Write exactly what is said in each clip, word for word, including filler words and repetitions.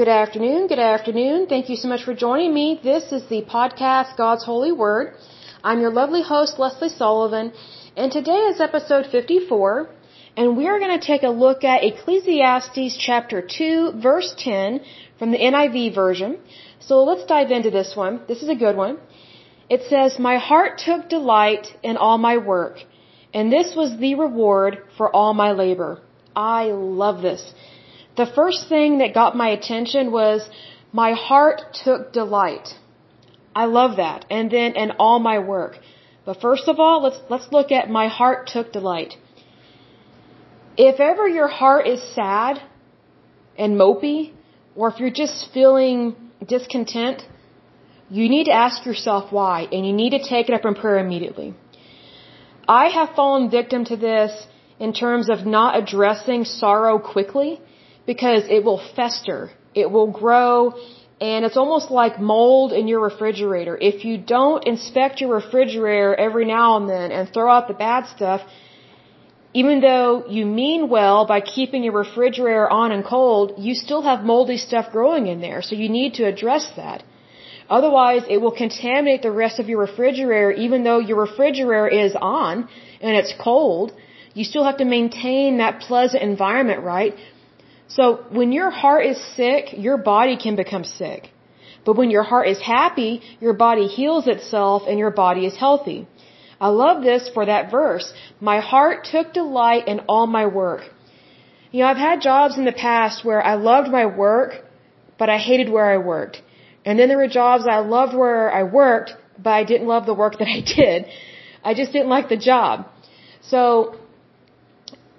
Good afternoon. Good afternoon. Thank you so much for joining me. This is the podcast, God's Holy Word. I'm your lovely host, Leslie Sullivan, and today is episode fifty-four, and we are going to take a look at Ecclesiastes chapter two, verse ten from the N I V version. So let's dive into this one. This is a good one. It says, "My heart took delight in all my work, and this was the reward for all my labor." I love this. The first thing that got my attention was, my heart took delight. I love that. And then, in all my work. But first of all, let's let's look at my heart took delight. If ever your heart is sad and mopey, or if you're just feeling discontent, you need to ask yourself why, and you need to take it up in prayer immediately. I have fallen victim to this in terms of not addressing sorrow quickly, because it will fester, it will grow, and it's almost like mold in your refrigerator. If you don't inspect your refrigerator every now and then and throw out the bad stuff, even though you mean well by keeping your refrigerator on and cold, you still have moldy stuff growing in there, so you need to address that. Otherwise, it will contaminate the rest of your refrigerator, even though your refrigerator is on and it's cold. You still have to maintain that pleasant environment, right? So when your heart is sick, your body can become sick. But when your heart is happy, your body heals itself and your body is healthy. I love this for that verse. My heart took delight in all my work. You know, I've had jobs in the past where I loved my work, but I hated where I worked. And then there were jobs I loved where I worked, but I didn't love the work that I did. I just didn't like the job. So,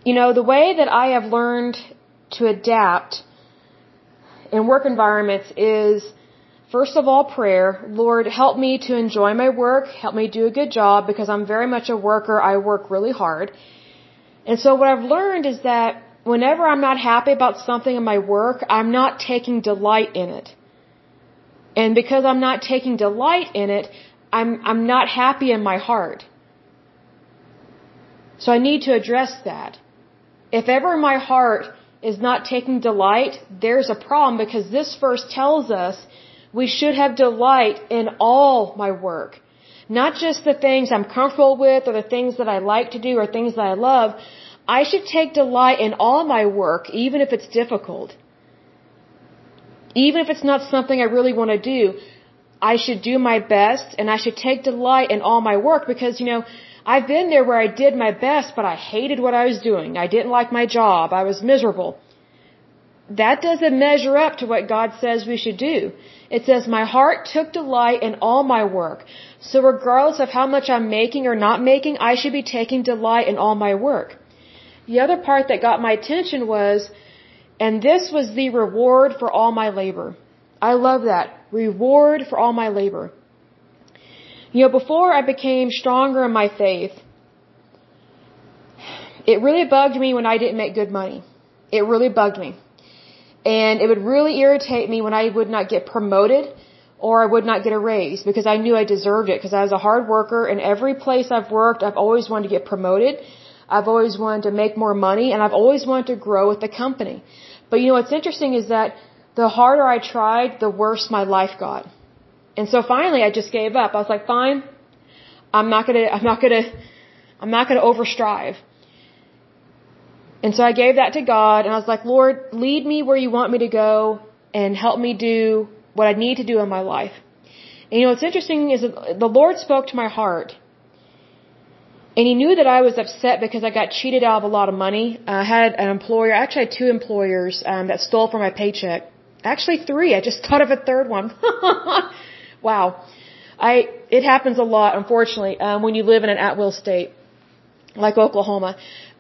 you know, the way that I have learned to adapt in work environments is, first of all, prayer. Lord, help me to enjoy my work. Help me do a good job, because I'm very much a worker. I work really hard. And so what I've learned is that whenever I'm not happy about something in my work, I'm not taking delight in it. And because I'm not taking delight in it, I'm I'm not happy in my heart. So I need to address that. If ever my heart is not taking delight, there's a problem, because this verse tells us we should have delight in all my work. Not just the things I'm comfortable with or the things that I like to do or things that I love. I should take delight in all my work, even if it's difficult. Even if it's not something I really want to do, I should do my best and I should take delight in all my work, because, you know, I've been there where I did my best, but I hated what I was doing. I didn't like my job. I was miserable. That doesn't measure up to what God says we should do. It says, my heart took delight in all my work. So regardless of how much I'm making or not making, I should be taking delight in all my work. The other part that got my attention was, and this was the reward for all my labor. I love that. Reward for all my labor. You know, before I became stronger in my faith, it really bugged me when I didn't make good money. It really bugged me. And it would really irritate me when I would not get promoted or I would not get a raise, because I knew I deserved it, because I was a hard worker, and every place I've worked, I've always wanted to get promoted. I've always wanted to make more money, and I've always wanted to grow with the company. But you know, what's interesting is that the harder I tried, the worse my life got. And so finally I just gave up. I was like, fine, I'm not going to, I'm not going to, I'm not going to overstrive. And so I gave that to God, and I was like, Lord, lead me where you want me to go and help me do what I need to do in my life. And you know, what's interesting is that the Lord spoke to my heart, and he knew that I was upset because I got cheated out of a lot of money. I had an employer, I actually had two employers um, that stole from my paycheck. Actually three, I just thought of a third one. Wow. I, it happens a lot, unfortunately, um, when you live in an at-will state like Oklahoma.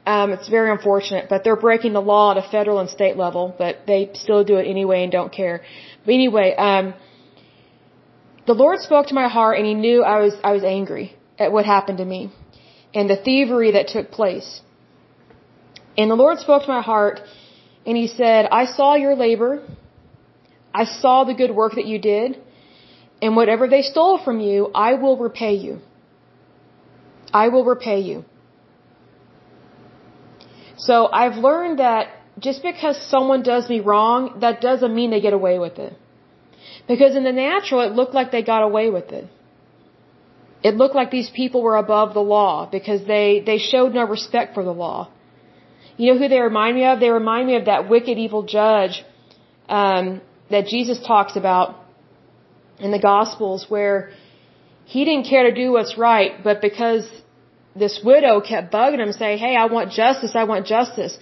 Um, it's very unfortunate, but they're breaking the law at a federal and state level, but they still do it anyway and don't care. But anyway, um, the Lord spoke to my heart, and he knew I was, I was angry at what happened to me and the thievery that took place. And the Lord spoke to my heart, and he said, I saw your labor. I saw the good work that you did. And whatever they stole from you, I will repay you. I will repay you. So I've learned that just because someone does me wrong, that doesn't mean they get away with it. Because in the natural, it looked like they got away with it. It looked like these people were above the law because they, they showed no respect for the law. You know who they remind me of? They remind me of that wicked, evil judge um, that Jesus talks about in the Gospels, where he didn't care to do what's right, but because this widow kept bugging him, saying, hey, I want justice, I want justice.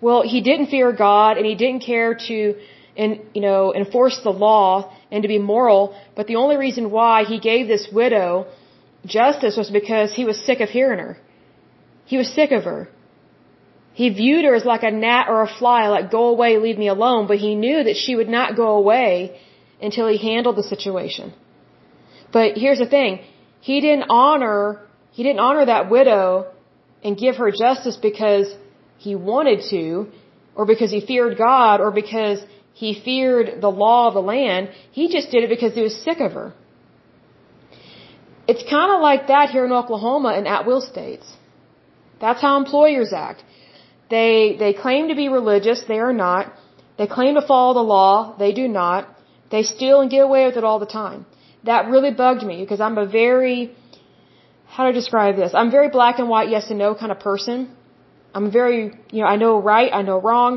Well, he didn't fear God, and he didn't care to and you know enforce the law and to be moral, but the only reason why he gave this widow justice was because he was sick of hearing her. He was sick of her. He viewed her as like a gnat or a fly, like, go away, leave me alone, but he knew that she would not go away until he handled the situation. But here's the thing, he didn't honor he didn't honor that widow and give her justice because he wanted to, or because he feared God, or because he feared the law of the land. He just did it because he was sick of her. It's kind of like that here in Oklahoma and at-will states. That's how employers act. They they claim to be religious. They are not. They claim to follow the law. They do not. They steal and get away with it all the time. That really bugged me because I'm a very, how do I describe this? I'm very black and white, yes and no kind of person. I'm very, you know, I know right, I know wrong.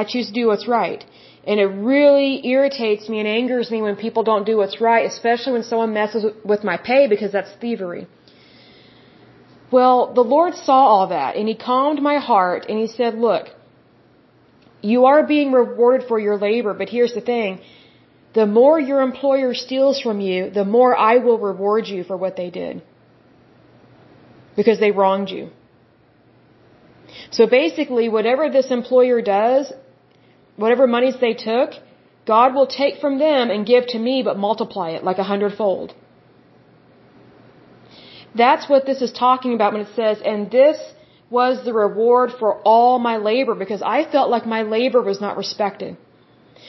I choose to do what's right. And it really irritates me and angers me when people don't do what's right, especially when someone messes with my pay, because that's thievery. Well, the Lord saw all that, and he calmed my heart, and he said, look, you are being rewarded for your labor, but here's the thing. The more your employer steals from you, the more I will reward you for what they did, because they wronged you. So basically, whatever this employer does, whatever monies they took, God will take from them and give to me, but multiply it like a hundredfold. That's what this is talking about when it says, and this was the reward for all my labor, because I felt like my labor was not respected,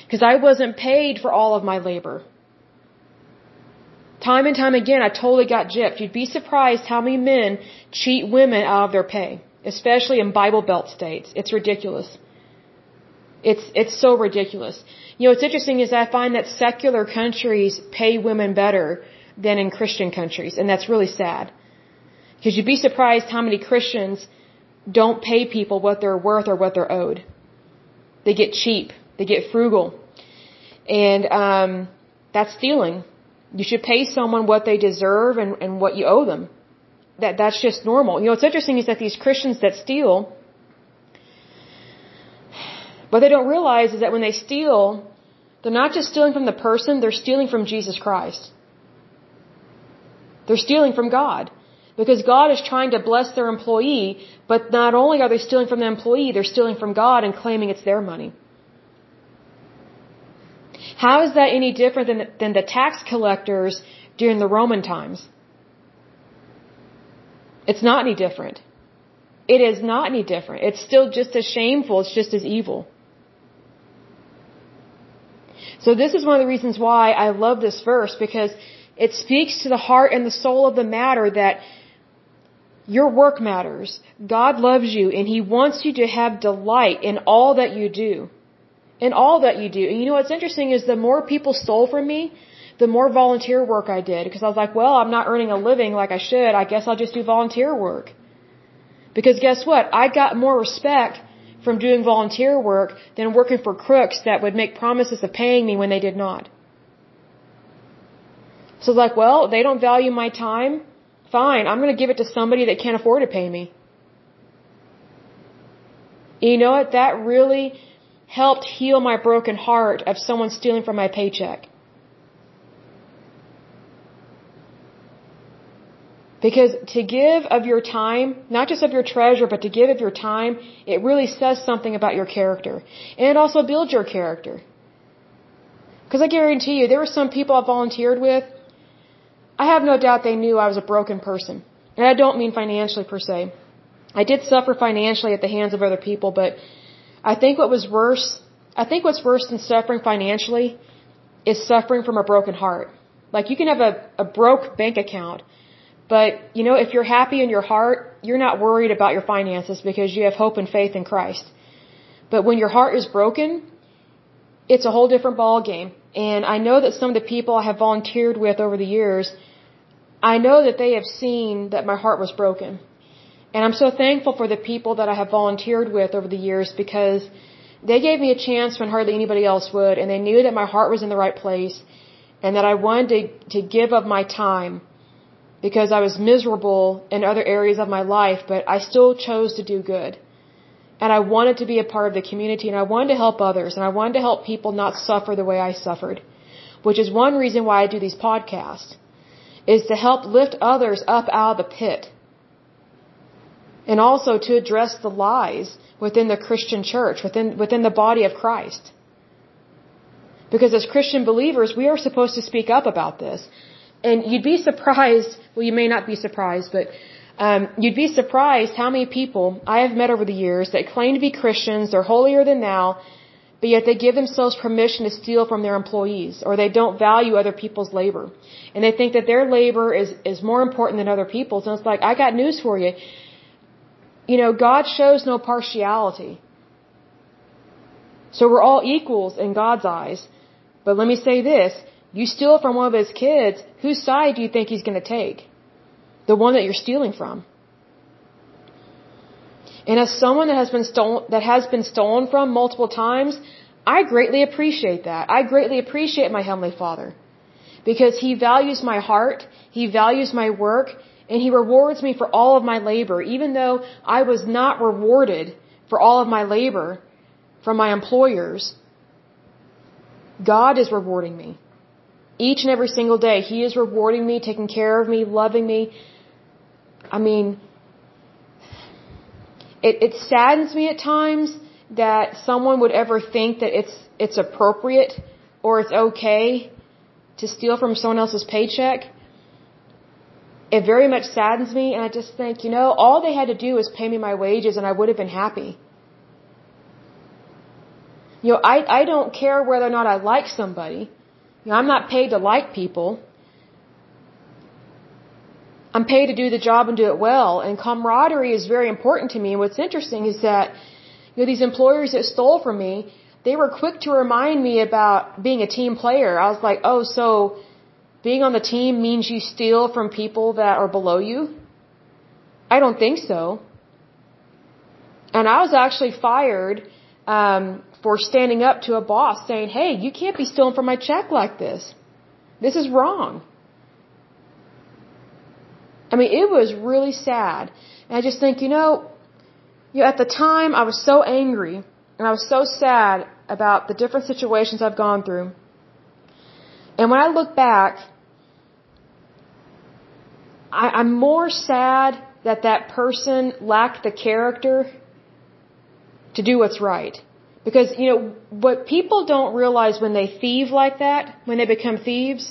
because I wasn't paid for all of my labor. Time and time again, I totally got gypped. You'd be surprised how many men cheat women out of their pay, especially in Bible Belt states. It's ridiculous. It's it's so ridiculous. You know, what's interesting is I find that secular countries pay women better than in Christian countries, and that's really sad. Because you'd be surprised how many Christians don't pay people what they're worth or what they're owed. They get cheap. They get frugal. And um, that's stealing. You should pay someone what they deserve and, and what you owe them. That That's just normal. You know, what's interesting is that these Christians that steal, what they don't realize is that when they steal, they're not just stealing from the person, they're stealing from Jesus Christ. They're stealing from God. Because God is trying to bless their employee, but not only are they stealing from the employee, they're stealing from God and claiming it's their money. How is that any different than, than the tax collectors during the Roman times? It's not any different. It is not any different. It's still just as shameful. It's just as evil. So this is one of the reasons why I love this verse, because it speaks to the heart and the soul of the matter, that your work matters. God loves you, and he wants you to have delight in all that you do. In all that you do. And you know what's interesting is the more people stole from me, the more volunteer work I did. Because I was like, well, I'm not earning a living like I should. I guess I'll just do volunteer work. Because guess what? I got more respect from doing volunteer work than working for crooks that would make promises of paying me when they did not. So it's like, well, they don't value my time. Fine, I'm going to give it to somebody that can't afford to pay me. You know what? That really helped heal my broken heart of someone stealing from my paycheck. Because to give of your time, not just of your treasure, but to give of your time, it really says something about your character. And it also builds your character. Because I guarantee you, there were some people I volunteered with, I have no doubt they knew I was a broken person. And I don't mean financially per se. I did suffer financially at the hands of other people, but I think what was worse, I think what's worse than suffering financially is suffering from a broken heart. Like, you can have a, a broke bank account, but, you know, if you're happy in your heart, you're not worried about your finances because you have hope and faith in Christ. But when your heart is broken, it's a whole different ball game. And I know that some of the people I have volunteered with over the years, I know that they have seen that my heart was broken. And I'm so thankful for the people that I have volunteered with over the years, because they gave me a chance when hardly anybody else would, and they knew that my heart was in the right place and that I wanted to, to give of my time, because I was miserable in other areas of my life, but I still chose to do good. And I wanted to be a part of the community, and I wanted to help others, and I wanted to help people not suffer the way I suffered, which is one reason why I do these podcasts, is to help lift others up out of the pit, and also to address the lies within the Christian church, within within the body of Christ. Because as Christian believers, we are supposed to speak up about this. And you'd be surprised, well, you may not be surprised, but Um, you'd be surprised how many people I have met over the years that claim to be Christians, they're holier than thou, but yet they give themselves permission to steal from their employees, or they don't value other people's labor. And they think that their labor is, is more important than other people's. And it's like, I got news for you. You know, God shows no partiality. So we're all equals in God's eyes. But let me say this, you steal from one of his kids, whose side do you think he's going to take? The one that you're stealing from. And as someone that has been stolen, that has been stolen from multiple times, I greatly appreciate that. I greatly appreciate my Heavenly Father, because He values my heart, He values my work, and He rewards me for all of my labor, even though I was not rewarded for all of my labor from my employers. God is rewarding me. Each and every single day, He is rewarding me, taking care of me, loving me. I mean, it, it saddens me at times that someone would ever think that it's it's appropriate or it's okay to steal from someone else's paycheck. It very much saddens me, and I just think, you know, all they had to do was pay me my wages, and I would have been happy. You know, I I don't care whether or not I like somebody. You know, I'm not paid to like people. I'm paid to do the job and do it well, and camaraderie is very important to me. And what's interesting is that, you know, these employers that stole from me, they were quick to remind me about being a team player. I was like, oh, so being on the team means you steal from people that are below you? I don't think so. And I was actually fired um, for standing up to a boss saying, hey, you can't be stealing from my check like this. This is wrong. I mean, it was really sad. And I just think, you know, you know, at the time I was so angry and I was so sad about the different situations I've gone through. And when I look back, I, I'm more sad that that person lacked the character to do what's right. Because, you know, what people don't realize when they thieve like that, when they become thieves,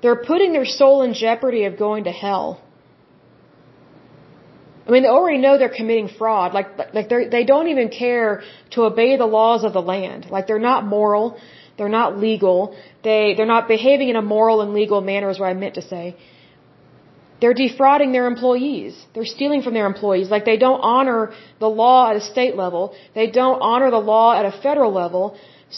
they're putting their soul in jeopardy of going to hell. I mean, they already know they're committing fraud. Like, like they they don't even care to obey the laws of the land. Like, they're not moral, they're not legal, they they're not behaving in a moral and legal manner is what I meant to say. They're defrauding their employees. They're stealing from their employees. Like, they don't honor the law at a state level. They don't honor the law at a federal level.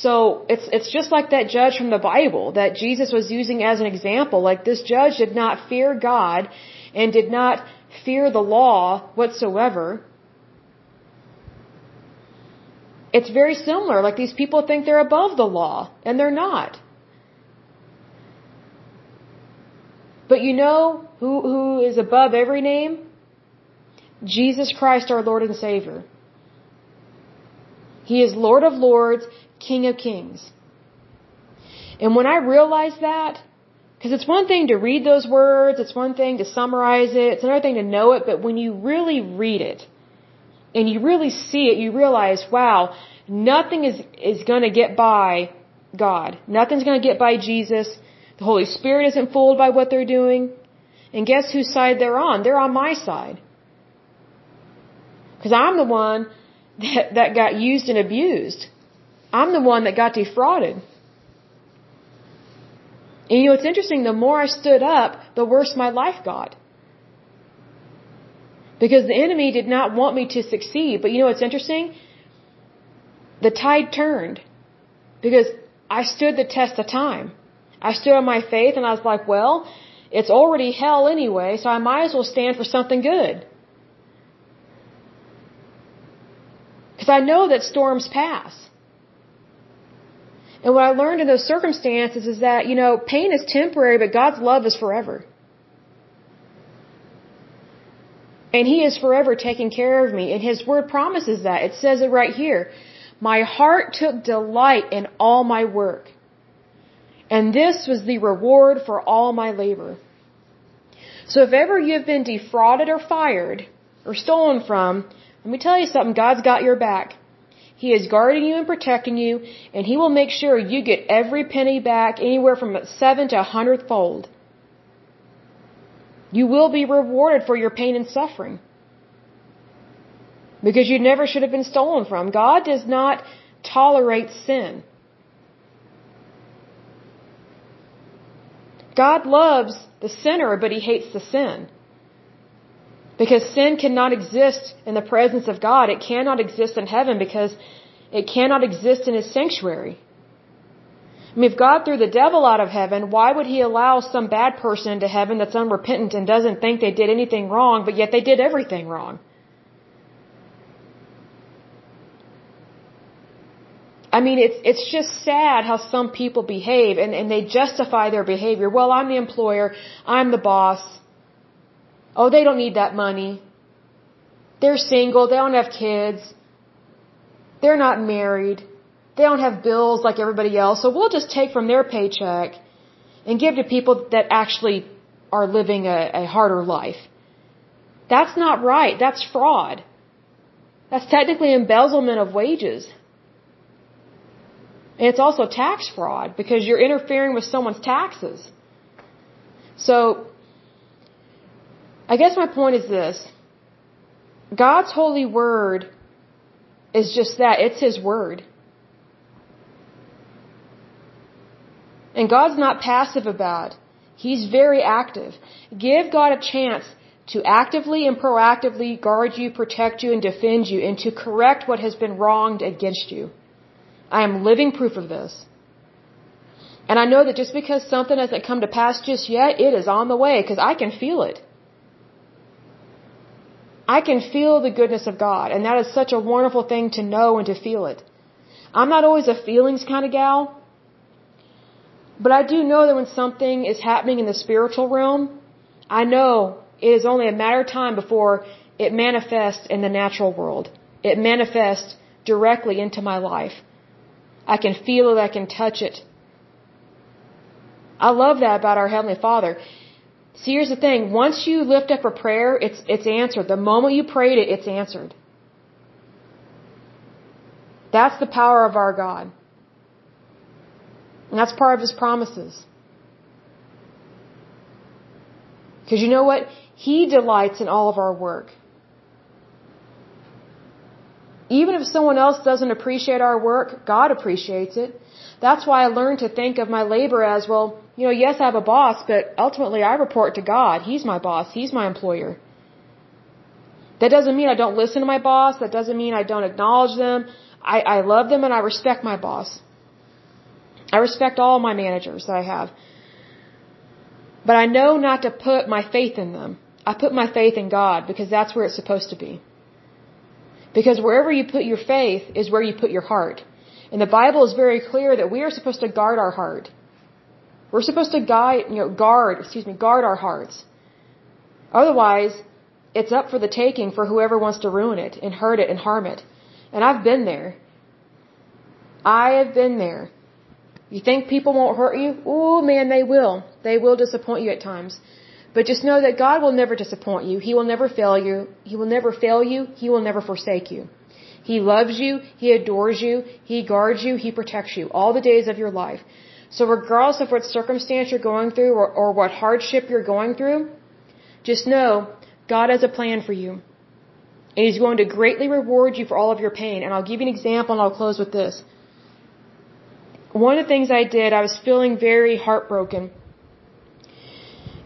So it's it's just like that judge from the Bible that Jesus was using as an example. Like, this judge did not fear God and did not fear the law whatsoever. It's very similar. Like, these people think they're above the law, and they're not. But you know who who is above every name? Jesus Christ, our Lord and Savior. He is Lord of Lords, King of Kings. And when I realized that, because it's one thing to read those words, it's one thing to summarize it, it's another thing to know it, but when you really read it and you really see it, you realize, wow, nothing is, is going to get by God. Nothing's going to get by Jesus. The Holy Spirit isn't fooled by what they're doing. And guess whose side they're on? They're on my side. Because I'm the one that, that got used and abused. I'm the one that got defrauded. And you know, it's interesting, the more I stood up, the worse my life got. Because the enemy did not want me to succeed. But you know what's interesting? the tide turned, because I stood the test of time. I stood on my faith, and I was like, well, it's already hell anyway, so I might as well stand for something good. Because I know that storms pass. And what I learned in those circumstances is that, you know, pain is temporary, but God's love is forever. And He is forever taking care of me. And His Word promises that. It says it right here. My heart took delight in all my work, and this was the reward for all my labor. So if ever you've been defrauded or fired or stolen from, let me tell you something, God's got your back. He is guarding you and protecting you, and He will make sure you get every penny back, anywhere from seven to a hundredfold. You will be rewarded for your pain and suffering, because you never should have been stolen from. God does not tolerate sin. God loves the sinner, but He hates the sin. Because sin cannot exist in the presence of God. It cannot exist in heaven, because it cannot exist in His sanctuary. I mean, if God threw the devil out of heaven, why would He allow some bad person into heaven that's unrepentant and doesn't think they did anything wrong, but yet they did everything wrong? I mean, it's it's just sad how some people behave, and, and they justify their behavior. Well, I'm the employer. I'm the boss. Oh, they don't need that money. They're single. They don't have kids. They're not married. They don't have bills like everybody else. So we'll just take from their paycheck and give to people that actually are living a, a harder life. That's not right. That's fraud. That's technically embezzlement of wages. And it's also tax fraud, because you're interfering with someone's taxes. So, I guess my point is this. God's holy word is just that. It's His word. And God's not passive about it. He's very active. Give God a chance to actively and proactively guard you, protect you, and defend you, and to correct what has been wronged against you. I am living proof of this. And I know that just because something hasn't come to pass just yet, it is on the way, because I can feel it. I can feel the goodness of God, and that is such a wonderful thing to know and to feel it. I'm not always a feelings kind of gal, but I do know that when something is happening in the spiritual realm, I know it is only a matter of time before it manifests in the natural world. It manifests directly into my life. I can feel it. I can touch it. I love that about our Heavenly Father. See, here's the thing. Once you lift up a prayer, it's it's answered. The moment you prayed it, it's answered. That's the power of our God. And that's part of His promises. Because you know what? He delights in all of our work. Even if someone else doesn't appreciate our work, God appreciates it. That's why I learned to think of my labor as, well, you know, yes, I have a boss, but ultimately I report to God. He's my boss. He's my employer. That doesn't mean I don't listen to my boss. That doesn't mean I don't acknowledge them. I, I love them, and I respect my boss. I respect all my managers that I have. But I know not to put my faith in them. I put my faith in God, because that's where it's supposed to be. Because wherever you put your faith is where you put your heart. And the Bible is very clear that we are supposed to guard our heart. We're supposed to guide, you know, guard, excuse me, guard our hearts. Otherwise, it's up for the taking for whoever wants to ruin it and hurt it and harm it. And I've been there. I have been there. You think people won't hurt you? Oh, man, they will. They will disappoint you at times. But just know that God will never disappoint you. He will never fail you. He will never fail you. He will never forsake you. He loves you. He adores you. He guards you. He protects you all the days of your life. So regardless of what circumstance you're going through, or, or what hardship you're going through, just know God has a plan for you. And He's going to greatly reward you for all of your pain. And I'll give you an example, and I'll close with this. One of the things I did, I was feeling very heartbroken.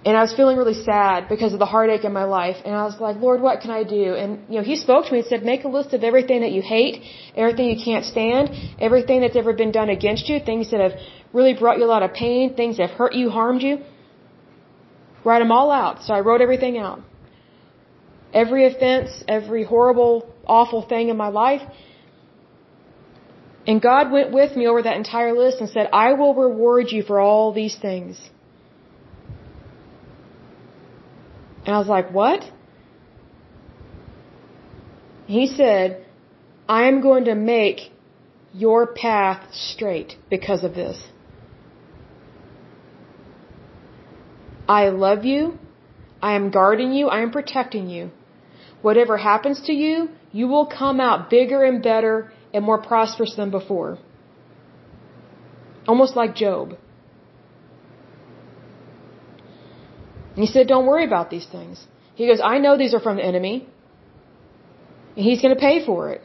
And I was feeling really sad because of the heartache in my life. And I was like, Lord, what can I do? And, you know, he spoke to me and said, make a list of everything that you hate, everything you can't stand, everything that's ever been done against you, things that have really brought you a lot of pain, things that have hurt you, harmed you. Write them all out. So I wrote everything out. Every offense, every horrible, awful thing in my life. And God went with me over that entire list and said, I will reward you for all these things. And I was like, what? He said, I am going to make your path straight because of this. I love you. I am guarding you. I am protecting you. Whatever happens to you, you will come out bigger and better and more prosperous than before. Almost like Job. And he said, don't worry about these things. He goes, I know these are from the enemy. And he's going to pay for it.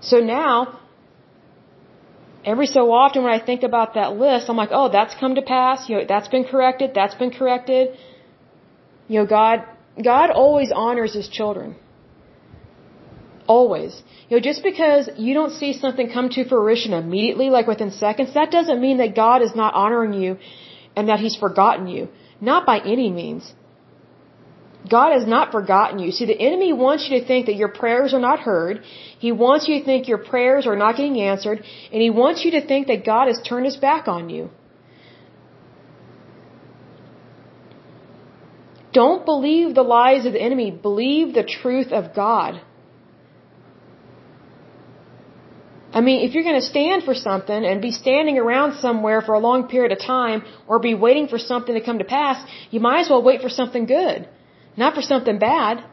So now, every so often when I think about that list, I'm like, oh, that's come to pass. You know, that's been corrected. That's been corrected. You know, God, God always honors his children. Always. You know, just because you don't see something come to fruition immediately, like within seconds, that doesn't mean that God is not honoring you and that he's forgotten you. Not by any means. God has not forgotten you. See, the enemy wants you to think that your prayers are not heard. He wants you to think your prayers are not getting answered. And he wants you to think that God has turned his back on you. Don't believe the lies of the enemy. Believe the truth of God. I mean, if you're going to stand for something and be standing around somewhere for a long period of time or be waiting for something to come to pass, you might as well wait for something good, not for something bad.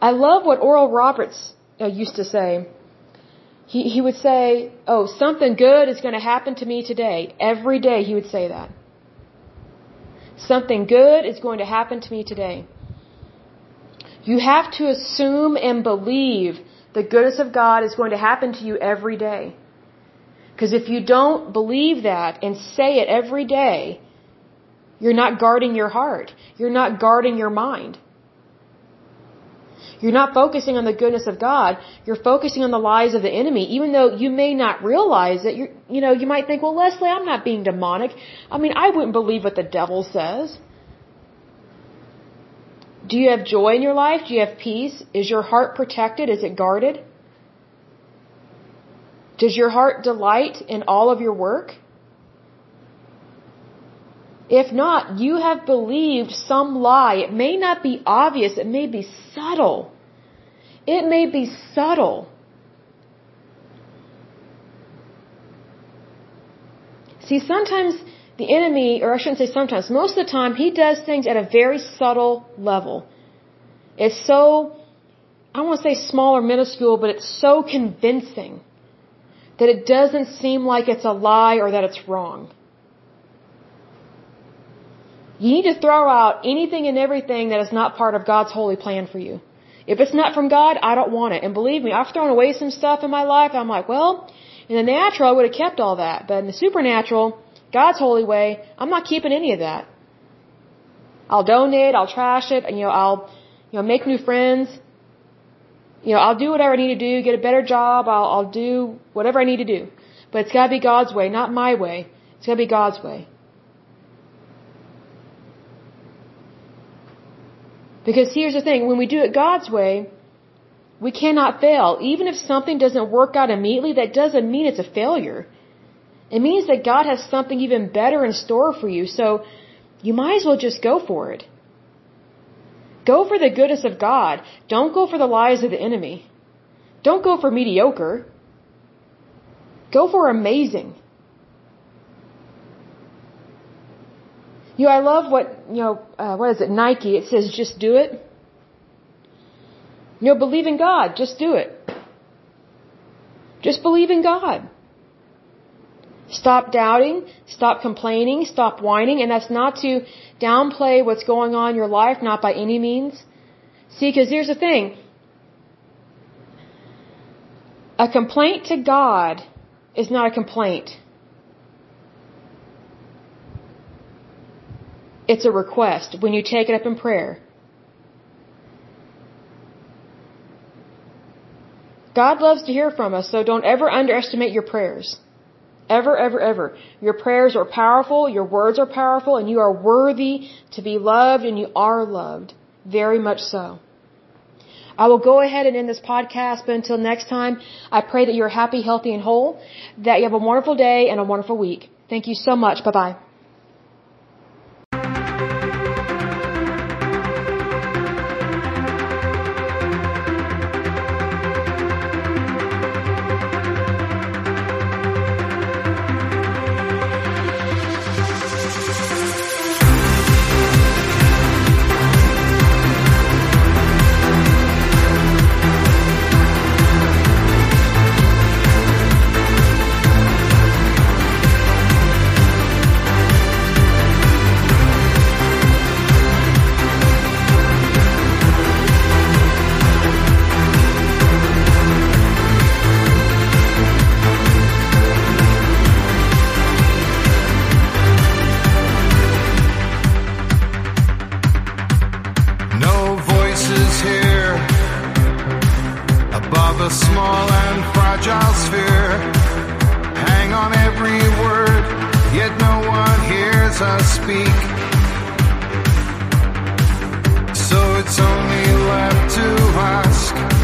I love what Oral Roberts uh, used to say. He, he would say, oh, something good is going to happen to me today. Every day he would say that. Something good is going to happen to me today. You have to assume and believe the goodness of God is going to happen to you every day. Because if you don't believe that and say it every day, you're not guarding your heart. You're not guarding your mind. You're not focusing on the goodness of God. You're focusing on the lies of the enemy. Even though you may not realize it, you're, you know, you might think, well, Leslie, I'm not being demonic. I mean, I wouldn't believe what the devil says. Do you have joy in your life? Do you have peace? Is your heart protected? Is it guarded? Does your heart delight in all of your work? If not, you have believed some lie. It may not be obvious. It may be subtle. It may be subtle. See, sometimes the enemy, or I shouldn't say sometimes, most of the time, he does things at a very subtle level. It's so, I don't want to say small or minuscule, but it's so convincing that it doesn't seem like it's a lie or that it's wrong. You need to throw out anything and everything that is not part of God's holy plan for you. If it's not from God, I don't want it. And believe me, I've thrown away some stuff in my life. I'm like, well, in the natural, I would have kept all that. But in the supernatural, God's holy way, I'm not keeping any of that. I'll donate, I'll trash it, and you know, I'll, you know, make new friends. You know, I'll do whatever I need to do, get a better job, I'll, I'll do whatever I need to do. But it's gotta be God's way, not my way. It's gotta be God's way. Because here's the thing, when we do it God's way, we cannot fail. Even if something doesn't work out immediately, that doesn't mean it's a failure. It means that God has something even better in store for you, so you might as well just go for it. Go for the goodness of God. Don't go for the lies of the enemy. Don't go for mediocre. Go for amazing. You know, I love what, you know, uh, what is it, Nike, it says just do it. You know, believe in God, just do it. Just believe in God. Stop doubting, stop complaining, stop whining, and that's not to downplay what's going on in your life, not by any means. See, because here's the thing. A complaint to God is not a complaint. It's a request when you take it up in prayer. God loves to hear from us, so don't ever underestimate your prayers. Ever, ever, ever. Your prayers are powerful, your words are powerful, and you are worthy to be loved, and you are loved. Very much so. I will go ahead and end this podcast, but until next time, I pray that you're happy, healthy, and whole, that you have a wonderful day and a wonderful week. Thank you so much. Bye-bye. Speak. So it's only left to ask.